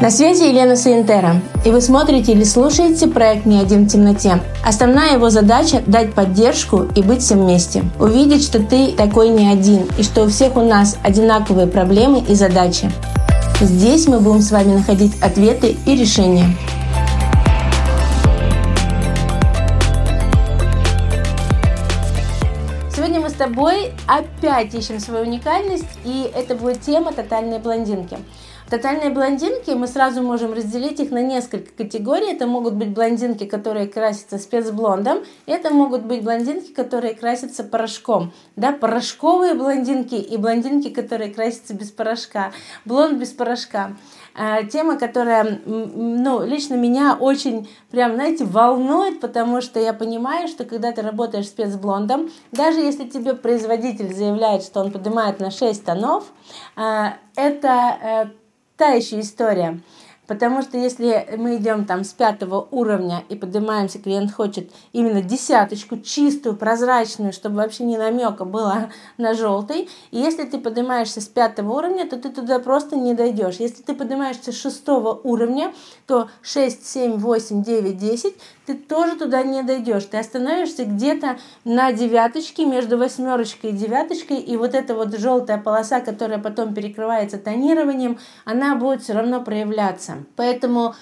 На связи Елена Соинтера, и вы смотрите или слушаете проект «Не один в темноте». Основная его задача – дать поддержку и быть всем вместе. Увидеть, что ты такой не один, и что у всех у нас одинаковые проблемы и задачи. Здесь мы будем с вами находить ответы и решения. Сегодня мы с тобой опять ищем свою уникальность, и это будет тема «Тотальные блондинки». Тотальные блондинки, мы сразу можем разделить их на несколько категорий. Это могут быть блондинки, которые красятся спецблондом. Это могут быть блондинки, которые красятся порошком. Да, порошковые блондинки и блондинки, которые красятся без порошка. Блонд без порошка. Тема, которая лично меня очень прям, волнует, потому что я понимаю, что когда ты работаешь спецблондом, даже если тебе производитель заявляет, что он поднимает на 6 тонов, это та еще история, потому что если мы идем с 5 уровня и поднимаемся, клиент хочет именно 10-очку, чистую, прозрачную, чтобы вообще ни намека было на желтый. И если ты поднимаешься с 5 уровня, то ты туда просто не дойдешь. Если ты поднимаешься с 6 уровня, то 6, 7, 8, 9, 10 ты тоже туда не дойдешь. Ты остановишься где-то на 9, между 8 и 9, и эта желтая полоса, которая потом перекрывается тонированием, она будет все равно проявляться. Поэтому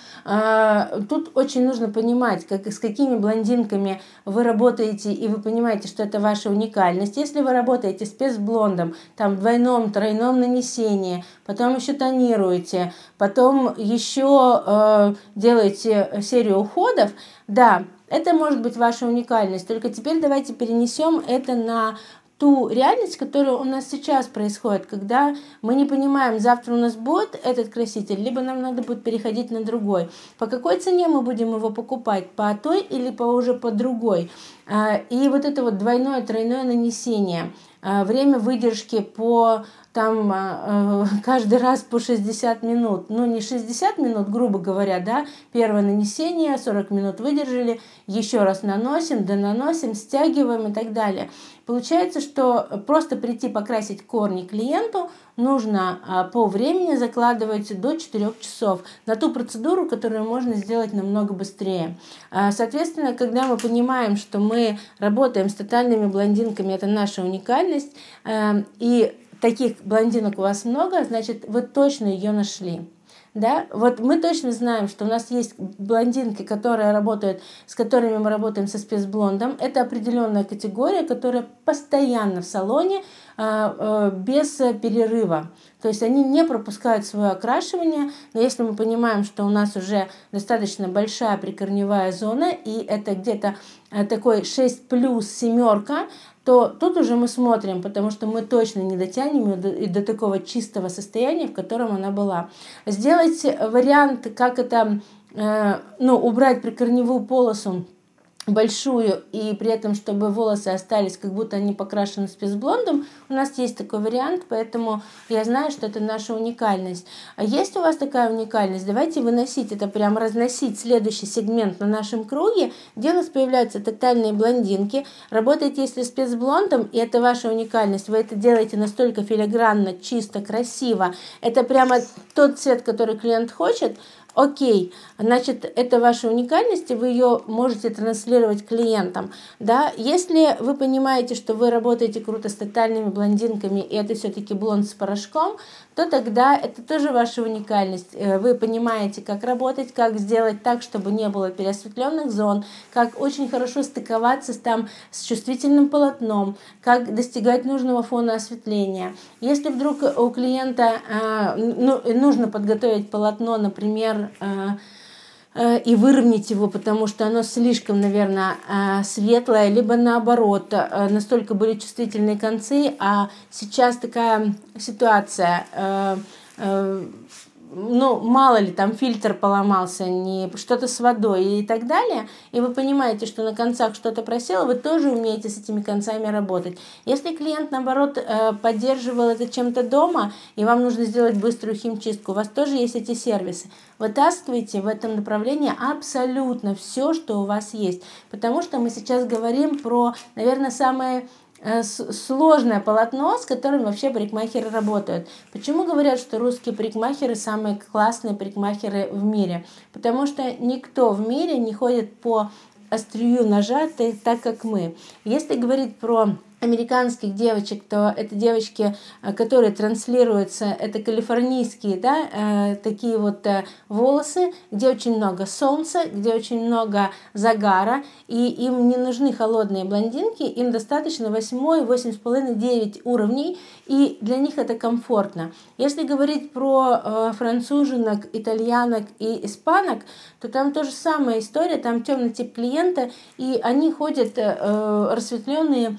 тут очень нужно понимать, с какими блондинками вы работаете, и вы понимаете, что это ваша уникальность. Если вы работаете спецблондом, двойном, тройном нанесении, потом еще тонируете, потом еще делаете серию уходов, да, это может быть ваша уникальность. Только теперь давайте перенесем это на ту реальность, которая у нас сейчас происходит, когда мы не понимаем, завтра у нас будет этот краситель, либо нам надо будет переходить на другой. По какой цене мы будем его покупать? По той или по другой? И двойное, тройное нанесение, время выдержки каждый раз по 60 минут. Не 60 минут, грубо говоря, да, первое нанесение, 40 минут выдержали, еще раз наносим, донаносим, стягиваем и так далее. Получается, что просто прийти покрасить корни клиенту нужно по времени закладывать до 4 часов на ту процедуру, которую можно сделать намного быстрее. Соответственно, когда мы понимаем, что мы работаем с тотальными блондинками, это наша уникальность, и таких блондинок у вас много, значит, вы точно ее нашли. Да? Мы точно знаем, что у нас есть блондинки, с которыми мы работаем со спецблондом. Это определенная категория, которая постоянно в салоне без перерыва. То есть они не пропускают свое окрашивание, но если мы понимаем, что у нас уже достаточно большая прикорневая зона, и это где-то такой 6 плюс семерка, то тут уже мы смотрим, потому что мы точно не дотянем и до такого чистого состояния, в котором она была. Сделать вариант, как это, убрать прикорневую полосу большую, и при этом, чтобы волосы остались, как будто они покрашены спецблондом, у нас есть такой вариант, поэтому я знаю, что это наша уникальность. А есть у вас такая уникальность? Давайте выносить это, прям разносить следующий сегмент на нашем круге, где у нас появляются тотальные блондинки. Работаете, если спецблондом, и это ваша уникальность, вы это делаете настолько филигранно, чисто, красиво, это прямо тот цвет, который клиент хочет. Окей, значит, это ваша уникальность, и вы ее можете транслировать клиентам. Да? Если вы понимаете, что вы работаете круто с тотальными блондинками, и это все-таки блонд с порошком, то тогда это тоже ваша уникальность. Вы понимаете, как работать, как сделать так, чтобы не было переосветленных зон, как очень хорошо стыковаться с чувствительным полотном, как достигать нужного фона осветления. Если вдруг у клиента нужно подготовить полотно, например, и выровнять его, потому что оно слишком, наверное, светлое, либо наоборот, настолько были чувствительные концы, а сейчас такая ситуация, мало ли, фильтр поломался, что-то с водой и так далее, и вы понимаете, что на концах что-то просело, вы тоже умеете с этими концами работать. Если клиент, наоборот, поддерживал это чем-то дома, и вам нужно сделать быструю химчистку, у вас тоже есть эти сервисы. Вытаскивайте в этом направлении абсолютно все, что у вас есть, потому что мы сейчас говорим про, наверное, самые сложное полотно, с которым вообще парикмахеры работают. Почему говорят, что русские парикмахеры самые классные парикмахеры в мире? Потому что никто в мире не ходит по острию ножа так, как мы. Если говорить про американских девочек, то это девочки, которые транслируются, это калифорнийские, да, такие вот волосы, где очень много солнца, где очень много загара, и им не нужны холодные блондинки, им достаточно 8, 8,5, 9 уровней, и для них это комфортно. Если говорить про француженок, итальянок и испанок, то там тоже самая история, там темный тип клиента, и они ходят рассветленные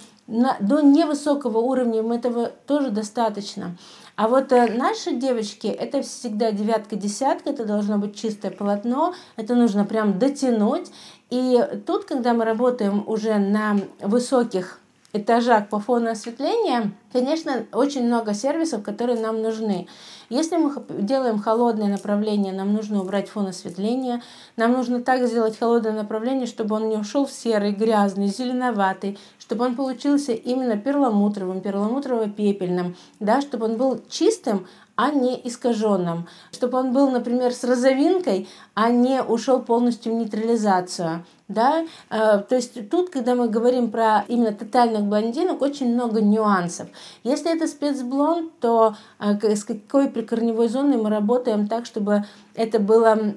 до невысокого уровня, им этого тоже достаточно. А вот наши девочки, это всегда девятка-десятка, это должно быть чистое полотно, это нужно прям дотянуть. И тут, когда мы работаем уже на высоких этажах по фону осветления, конечно, очень много сервисов, которые нам нужны. Если мы делаем холодное направление, нам нужно убрать фон осветления, нам нужно так сделать холодное направление, чтобы он не ушел в серый, грязный, зеленоватый, чтобы он получился именно перламутровым, перламутрово-пепельным, да, чтобы он был чистым, а не искаженным, чтобы он был, например, с розовинкой, а не ушел полностью в нейтрализацию. Да? То есть тут, когда мы говорим про именно тотальных блондинок, очень много нюансов. Если это спецблонд, то с какой прикорневой зоной мы работаем так, чтобы это было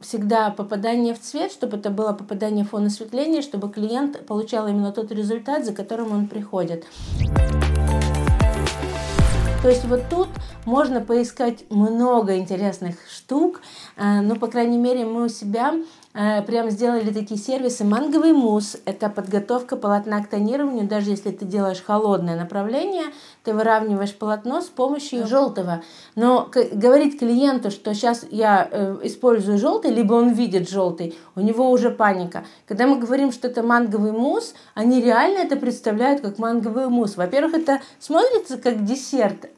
всегда попадание в цвет, чтобы это было попадание в фон осветления, чтобы клиент получал именно тот результат, за которым он приходит. То есть вот тут можно поискать много интересных штук. Ну, по крайней мере, мы у себя прям сделали такие сервисы. Манговый мусс – это подготовка полотна к тонированию. Даже если ты делаешь холодное направление, ты выравниваешь полотно с помощью желтого. Но говорить клиенту, что сейчас я использую желтый, либо он видит желтый, у него уже паника. Когда мы говорим, что это манговый мусс, они реально это представляют как манговый мусс. Во-первых, это смотрится как десерт,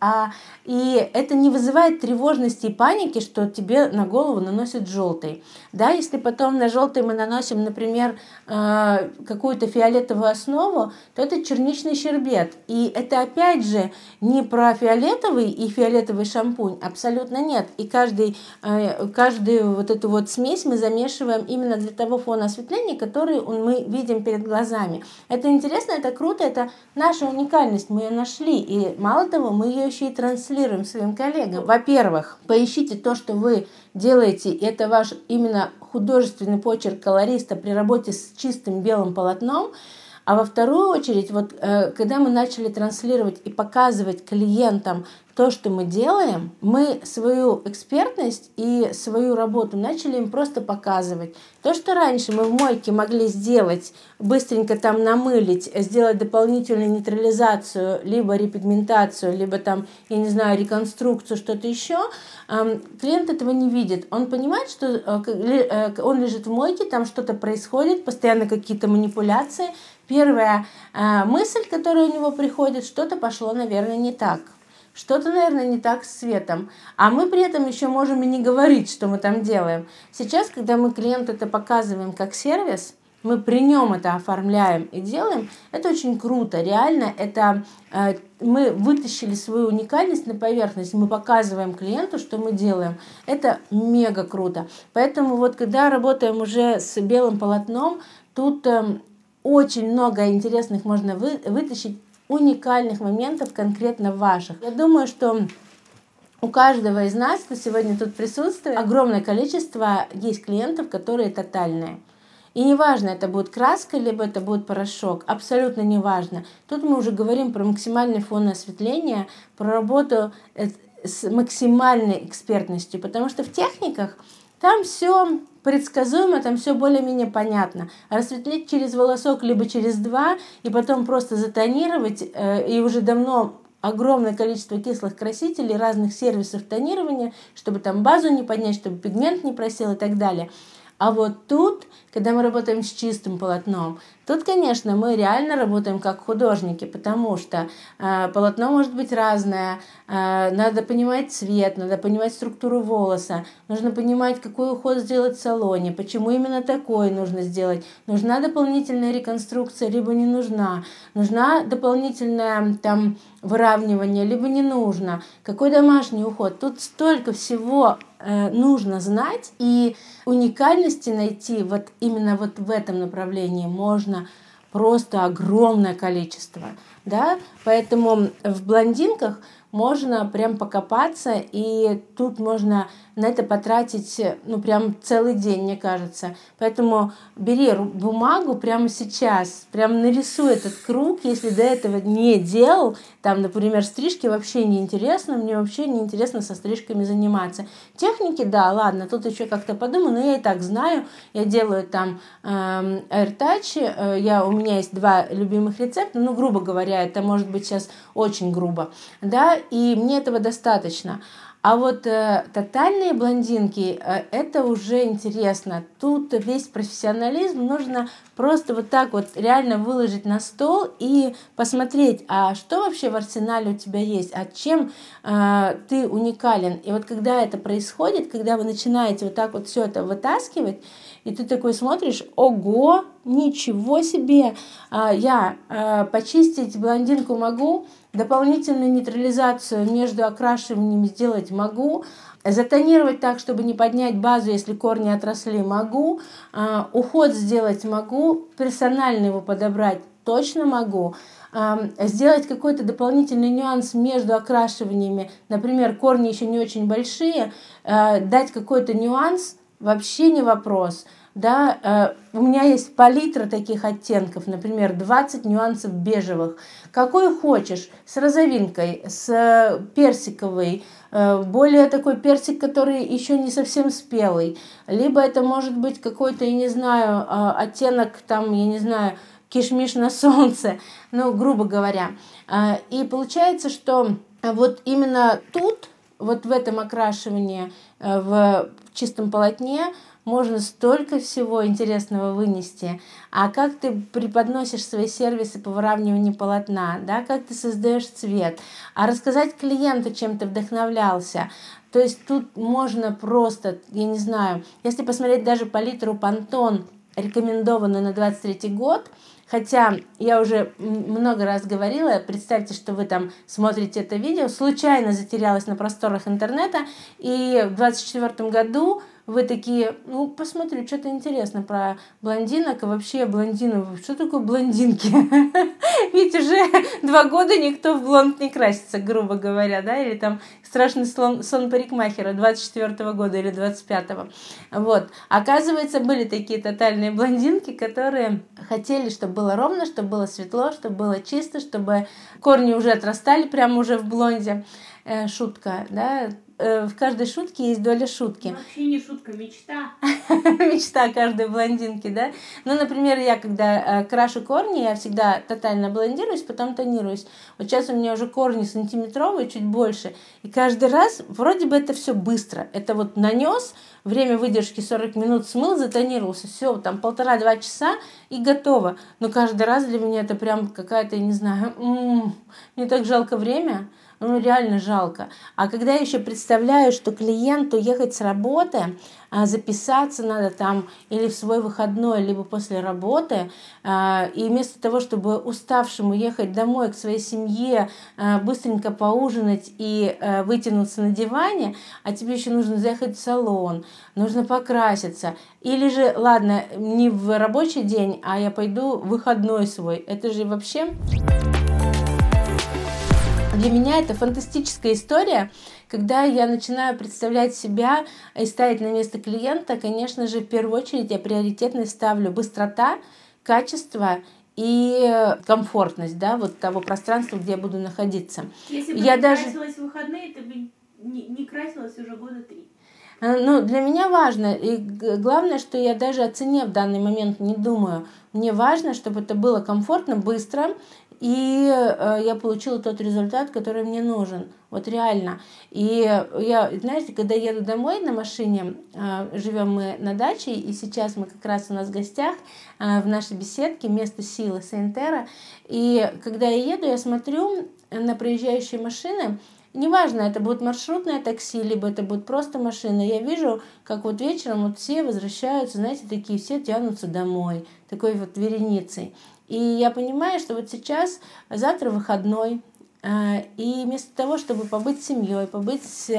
и это не вызывает тревожности и паники, что тебе на голову наносят желтый. Да, если потом на желтый мы наносим, например, какую-то фиолетовую основу, то это черничный щербет. И это опять же не про фиолетовый и фиолетовый шампунь, абсолютно нет. И каждую вот эту вот смесь мы замешиваем именно для того фона осветления, который мы видим перед глазами. Это интересно, это круто, это наша уникальность, мы ее нашли. И мало того, мы ее еще и транслируем своим коллегам. Во-первых, поищите то, что вы делаете, это ваш именно художественный почерк колориста при работе с чистым белым полотном. А во вторую очередь, вот когда мы начали транслировать и показывать клиентам то, что мы делаем, мы свою экспертность и свою работу начали им просто показывать. То, что раньше мы в мойке могли сделать, быстренько там намылить, сделать дополнительную нейтрализацию, либо репигментацию, либо там, я не знаю, реконструкцию, что-то еще, клиент этого не видит. Он понимает, что он лежит в мойке, там что-то происходит, постоянно какие-то манипуляции. Первая мысль, которая у него приходит, что-то пошло, наверное, не так. Что-то, наверное, не так с цветом. А мы при этом еще можем и не говорить, что мы там делаем. Сейчас, когда мы клиенту это показываем как сервис, мы при нем это оформляем и делаем, это очень круто. Реально, это мы вытащили свою уникальность на поверхность, мы показываем клиенту, что мы делаем. Это мега круто. Поэтому вот когда работаем уже с белым полотном, тут очень много интересных можно вытащить, уникальных моментов конкретно ваших. Я думаю, что у каждого из нас, кто сегодня тут присутствует, огромное количество есть клиентов, которые тотальные. И неважно, это будет краска, либо это будет порошок, абсолютно неважно. Тут мы уже говорим про максимальный фон осветления, про работу с максимальной экспертностью, потому что в техниках там все предсказуемо, там все более-менее понятно. Рассветлить через волосок, либо через два, и потом просто затонировать, и уже давно огромное количество кислых красителей, разных сервисов тонирования, чтобы там базу не поднять, чтобы пигмент не просел и так далее. А вот тут когда мы работаем с чистым полотном. Тут, конечно, мы реально работаем как художники, потому что полотно может быть разное, надо понимать цвет, надо понимать структуру волоса, нужно понимать, какой уход сделать в салоне, почему именно такой нужно сделать, нужна дополнительная реконструкция, либо не нужна, нужна дополнительная там выравнивание, либо не нужно, какой домашний уход. Тут столько всего нужно знать, и уникальности найти вот именно вот в этом направлении можно просто огромное количество, да? Поэтому в блондинках можно прям покопаться, и тут можно на это потратить, ну, прям целый день, мне кажется. Поэтому бери бумагу прямо сейчас, прям нарисуй этот круг, если до этого не делал. Там, например, стрижки вообще не интересно, мне вообще не интересно со стрижками заниматься. Техники, да, ладно, тут еще как-то подумаю, но я и так знаю, я делаю там аиртачи, у меня есть два любимых рецепта, ну, грубо говоря, это может быть сейчас очень грубо, да, и мне этого достаточно. А вот тотальные блондинки, это уже интересно. Тут весь профессионализм нужно просто вот так вот реально выложить на стол и посмотреть, а что вообще в арсенале у тебя есть, а чем ты уникален. И вот когда это происходит, когда вы начинаете вот так вот все это вытаскивать, и ты такой смотришь, ого, ничего себе, я почистить блондинку могу, дополнительную нейтрализацию между окрашиваниями сделать могу, затонировать так, чтобы не поднять базу, если корни отросли, могу, уход сделать могу, персонально его подобрать точно могу, сделать какой-то дополнительный нюанс между окрашиваниями, например, корни еще не очень большие, дать какой-то нюанс, вообще не вопрос. Да, у меня есть палитра таких оттенков, например, 20 нюансов бежевых. Какой хочешь, с розовинкой, с персиковой, более такой персик, который еще не совсем спелый. Либо это может быть какой-то, я не знаю, оттенок, там, я не знаю, кишмиш на солнце, ну, грубо говоря. И получается, что вот именно тут, вот в этом окрашивании, в чистом полотне, можно столько всего интересного вынести. А как ты преподносишь свои сервисы по выравниванию полотна, да? Как ты создаешь цвет, а рассказать клиенту, чем ты вдохновлялся. То есть тут можно просто, я не знаю, если посмотреть даже палитру Pantone, рекомендованную на 2023 год, хотя я уже много раз говорила, представьте, что вы там смотрите это видео, случайно затерялась на просторах интернета, и в 2024 году вы такие, ну, посмотрю, что-то интересно про блондинок, и вообще блондинов, что такое блондинки? Ведь уже 2 года никто в блонд не красится, грубо говоря, да, или там страшный сон парикмахера 24 года или 25-го. Вот, оказывается, были такие тотальные блондинки, которые хотели, чтобы было ровно, чтобы было светло, чтобы было чисто, чтобы корни уже отрастали прямо уже в блонде. Шутка, да, в каждой шутке есть доля шутки. Вообще не шутка, мечта. Мечта каждой блондинки, да? Ну, например, я когда крашу корни, я всегда тотально блондируюсь, потом тонируюсь. Вот сейчас у меня уже корни сантиметровые, чуть больше. И каждый раз вроде бы это все быстро. Это вот нанес, время выдержки 40 минут, смыл, затонировался, все, там 1,5-2 часа и готово. Но каждый раз для меня это прям какая-то, я не знаю, мне так жалко время. Ну, реально жалко. А когда я еще представляю, что клиенту ехать с работы, записаться надо там или в свой выходной, либо после работы, и вместо того, чтобы уставшему ехать домой к своей семье, быстренько поужинать и вытянуться на диване, а тебе еще нужно заехать в салон, нужно покраситься. Или же, ладно, не в рабочий день, а я пойду в выходной свой. Это же вообще... Для меня это фантастическая история, когда я начинаю представлять себя и ставить на место клиента. Конечно же, в первую очередь я приоритетно ставлю быстрота, качество и комфортность, да, вот того пространства, где я буду находиться. Если бы я даже красилась в выходные, ты бы не красилась уже года 3. Ну, для меня важно, и главное, что я даже о цене в данный момент не думаю. Мне важно, чтобы это было комфортно, быстро И я получила тот результат, который мне нужен. Вот реально. И я, знаете, когда еду домой на машине, живем мы на даче, и сейчас мы как раз у нас в гостях, в нашей беседке, место силы Соинтера. И когда я еду, я смотрю на проезжающие машины. Неважно, это будет маршрутное такси, либо это будет просто машина. Я вижу, как вот вечером вот все возвращаются, знаете, такие все тянутся домой, такой вот вереницей. И я понимаю, что вот сейчас, завтра выходной, и вместо того, чтобы побыть с семьей, побыть с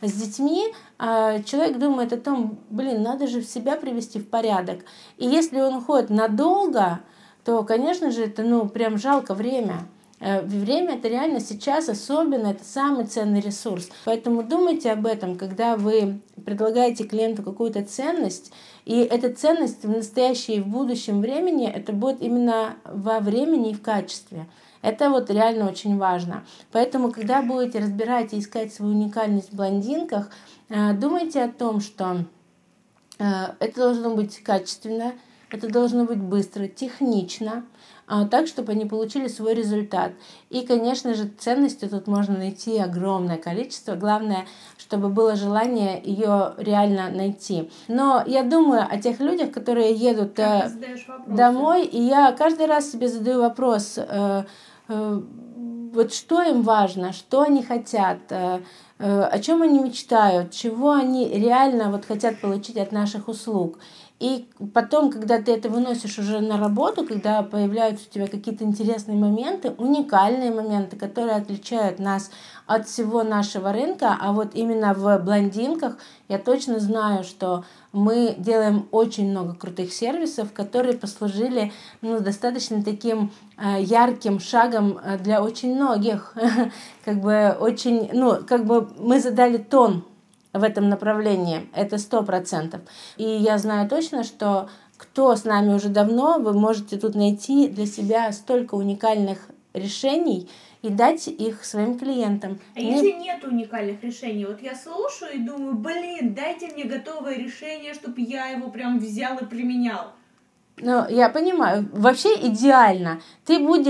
детьми, человек думает о том, надо же себя привести в порядок. И если он уходит надолго, то, конечно же, это прям жалко время. Время — это реально сейчас, особенно, это самый ценный ресурс. Поэтому думайте об этом, когда вы предлагаете клиенту какую-то ценность, и эта ценность в настоящем и в будущем времени, это будет именно во времени и в качестве. Это вот реально очень важно. Поэтому, когда будете разбирать и искать свою уникальность в блондинках, думайте о том, что это должно быть качественно, это должно быть быстро, технично, так, чтобы они получили свой результат. И, конечно же, ценности тут можно найти огромное количество. Главное, чтобы было желание ее реально найти. Но я думаю о тех людях, которые едут домой, и я каждый раз себе задаю вопрос, вот что им важно, что они хотят, о чем они мечтают, чего они реально вот хотят получить от наших услуг. И потом, когда ты это выносишь уже на работу, когда появляются у тебя какие-то интересные моменты, уникальные моменты, которые отличают нас от всего нашего рынка, а вот именно в блондинках я точно знаю, что мы делаем очень много крутых сервисов, которые послужили достаточно таким ярким шагом для очень многих. Мы задали тон в этом направлении, это 100%. И я знаю точно, что кто с нами уже давно, вы можете тут найти для себя столько уникальных решений и дать их своим клиентам. А если нет уникальных решений? Вот я слушаю и думаю, дайте мне готовое решение, чтобы я его прям взял и применял. Я понимаю, вообще идеально. Давай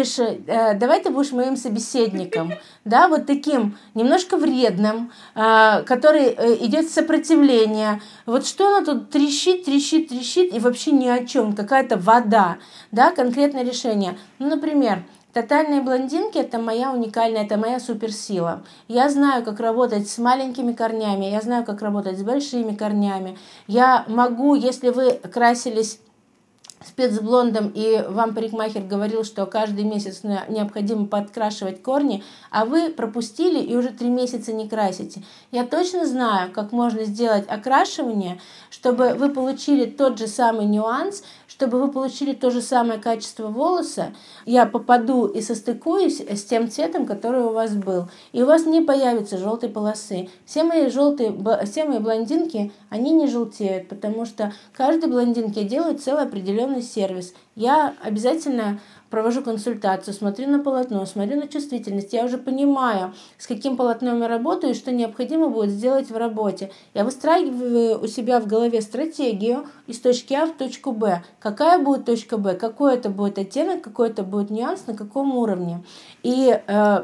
ты будешь моим собеседником, да, вот таким немножко вредным, который идет сопротивление. Вот что она тут трещит, и вообще ни о чем, какая-то вода, да, конкретное решение. Например, тотальные блондинки — это моя уникальная, это моя суперсила. Я знаю, как работать с маленькими корнями, я знаю, как работать с большими корнями. Я могу, если вы красились спецблондом, и вам парикмахер говорил, что каждый месяц необходимо подкрашивать корни, а вы пропустили и уже 3 месяца не красите. Я точно знаю, как можно сделать окрашивание, чтобы вы получили тот же самый нюанс, чтобы вы получили то же самое качество волоса. Я попаду и состыкуюсь с тем цветом, который у вас был. И у вас не появится желтой полосы. Все мои блондинки, они не желтеют, потому что каждой блондинке делают целый определенный сервис. Я обязательно провожу консультацию, смотрю на полотно, смотрю на чувствительность. Я уже понимаю, с каким полотном я работаю и что необходимо будет сделать в работе. Я выстраиваю у себя в голове стратегию из точки А в точку Б. Какая будет точка Б, какой это будет оттенок, какой это будет нюанс, на каком уровне. И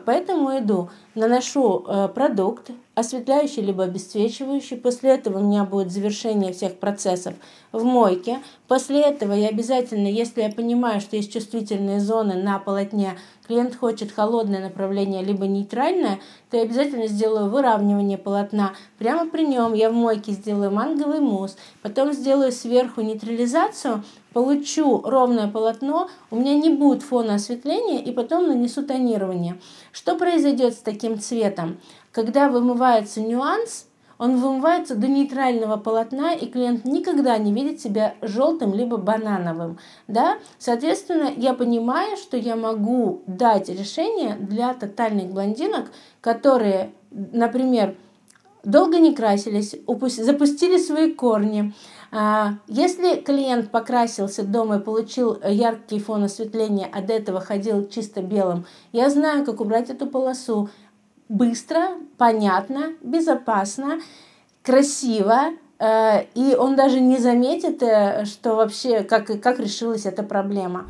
поэтому иду, наношу продукт, осветляющий либо обесцвечивающий. После этого у меня будет завершение всех процессов в мойке. После этого я обязательно, если я понимаю, что есть чувствительные зоны на полотне, клиент хочет холодное направление либо нейтральное, то я обязательно сделаю выравнивание полотна. Прямо при нем я в мойке сделаю манговый мусс, потом сделаю сверху нейтрализацию, получу ровное полотно, у меня не будет фона осветления, и потом нанесу тонирование. Что произойдет с таким цветом? Когда вымывается нюанс, он вымывается до нейтрального полотна, и клиент никогда не видит себя желтым либо банановым. Да? Соответственно, я понимаю, что я могу дать решение для тотальных блондинок, которые, например, долго не красились, запустили свои корни. Если клиент покрасился дома и получил яркий фон осветления, а до этого ходил чисто белым, я знаю, как убрать эту полосу. Быстро, понятно, безопасно, красиво, и он даже не заметит, что вообще как решилась эта проблема.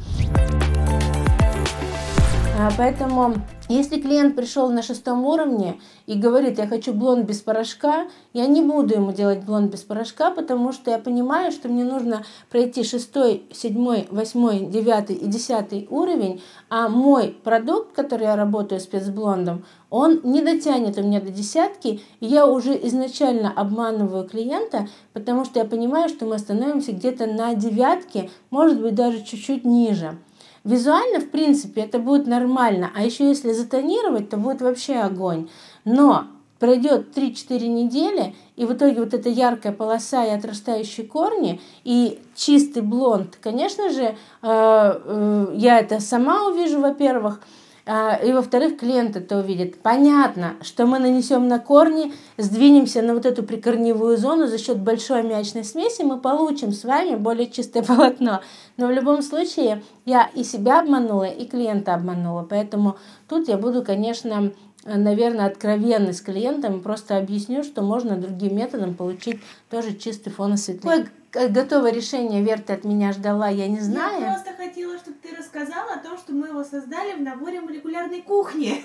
Поэтому, если клиент пришел на 6 уровне и говорит, я хочу блонд без порошка, я не буду ему делать блонд без порошка, потому что я понимаю, что мне нужно пройти 6, 7, 8, 9 и 10 уровень, а мой продукт, который я работаю спецблондом, он не дотянет у меня до 10, и я уже изначально обманываю клиента, потому что я понимаю, что мы остановимся где-то на 9, может быть, даже чуть-чуть ниже. Визуально, в принципе, это будет нормально, а еще если затонировать, то будет вообще огонь. Но пройдет 3-4 недели, и в итоге вот эта яркая полоса и отрастающие корни, и чистый блонд, конечно же, я это сама увижу, во-первых, и, во-вторых, клиент это увидит. Понятно, что мы нанесем на корни, сдвинемся на вот эту прикорневую зону за счет большой аммиачной смеси, мы получим с вами более чистое полотно. Но в любом случае я и себя обманула, и клиента обманула. Поэтому тут я буду, конечно, наверное, откровенна с клиентом, просто объясню, что можно другим методом получить тоже чистый фон осветления. Готовое решение Верты от меня ждала, я не знаю. Я просто хотела, чтобы ты рассказала о том, что мы его создали в наборе молекулярной кухни.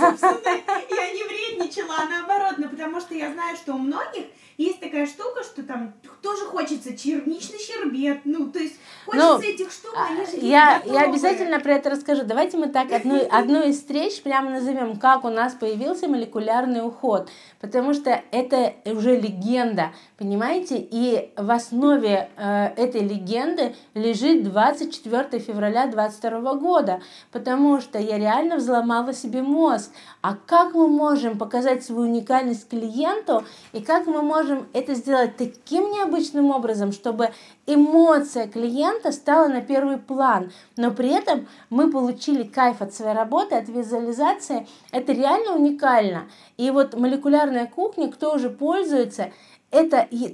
Собственно, я не вредничала, а наоборот, потому что я знаю, что у многих есть такая штука, что там тоже хочется черничный щербет, то есть хочется этих штук, они же готовые. Я обязательно про это расскажу. Давайте мы так одну из встреч прямо назовем, как у нас появился молекулярный уход, потому что это уже легенда, понимаете, и в основном этой легенды лежит 24 февраля 2022 года, потому что я реально взломала себе мозг. А как мы можем показать свою уникальность клиенту, и как мы можем это сделать таким необычным образом, чтобы эмоция клиента стала на первый план, но при этом мы получили кайф от своей работы, от визуализации. Это реально уникально. И вот молекулярная кухня, кто уже пользуется,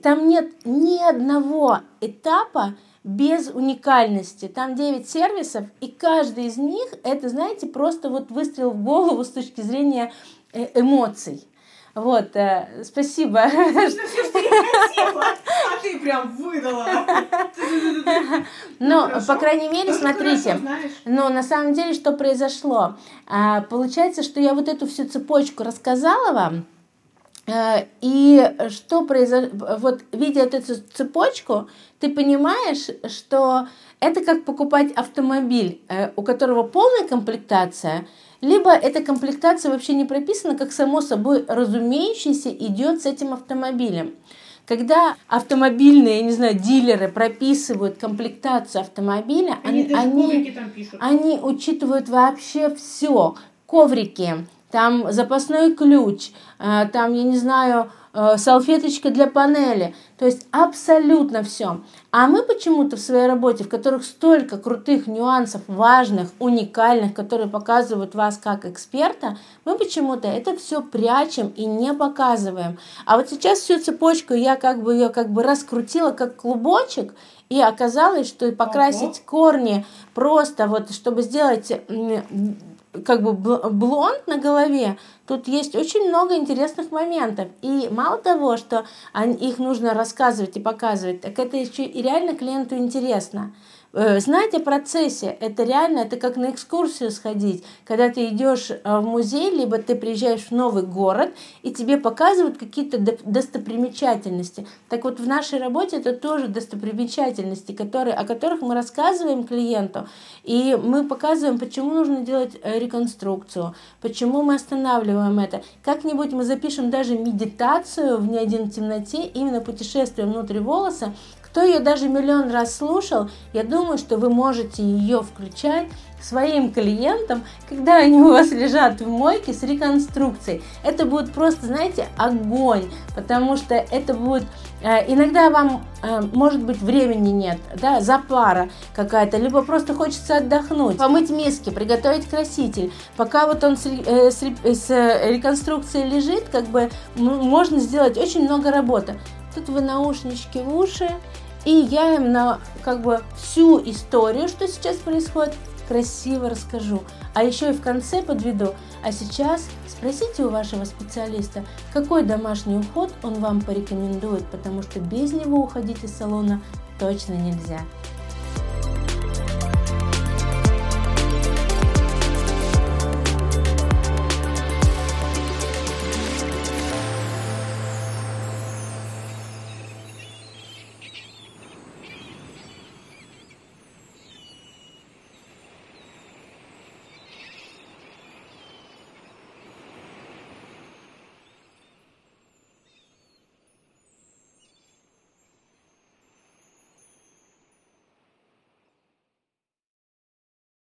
там нет ни одного этапа без уникальности. Там 9 сервисов, и каждый из них, это, знаете, просто вот выстрел в голову с точки зрения эмоций. Вот, спасибо. А ты прям выдала. По крайней мере, смотрите. На самом деле, что произошло? Получается, что я вот эту всю цепочку рассказала вам. И что произошло, вот видя эту цепочку, ты понимаешь, что это как покупать автомобиль, у которого полная комплектация, либо эта комплектация вообще не прописана, как само собой разумеющееся идет с этим автомобилем. Когда автомобильные, дилеры прописывают комплектацию автомобиля, они учитывают вообще все, коврики, там запасной ключ, там, салфеточка для панели, то есть абсолютно все. А мы почему-то в своей работе, в которых столько крутых нюансов, важных, уникальных, которые показывают вас как эксперта, мы почему-то это все прячем и не показываем. А вот сейчас всю цепочку я ее раскрутила как клубочек, и оказалось, что покрасить корни просто чтобы сделать блонд на голове, тут есть очень много интересных моментов. И мало того, что их нужно рассказывать и показывать, так это еще и реально клиенту интересно. Знать о процессе, это реально, это как на экскурсию сходить, когда ты идешь в музей, либо ты приезжаешь в новый город, и тебе показывают какие-то достопримечательности. Так вот, в нашей работе это тоже достопримечательности, о которых мы рассказываем клиенту, и мы показываем, почему нужно делать реконструкцию, почему мы останавливаем это. Как-нибудь мы запишем даже медитацию в «Не один в темноте», именно путешествие внутри волоса. Кто ее даже миллион раз слушал, я думаю, что вы можете ее включать своим клиентам, когда они у вас лежат в мойке с реконструкцией. Это будет просто, огонь, потому что это будет... Иногда вам, может быть, времени нет, запара какая-то, либо просто хочется отдохнуть, помыть миски, приготовить краситель. Пока он с реконструкцией лежит, можно сделать очень много работы. Тут вы наушнички в уши, и я им всю историю, что сейчас происходит, красиво расскажу. А еще и в конце подведу. А сейчас спросите у вашего специалиста, какой домашний уход он вам порекомендует, потому что без него уходить из салона точно нельзя.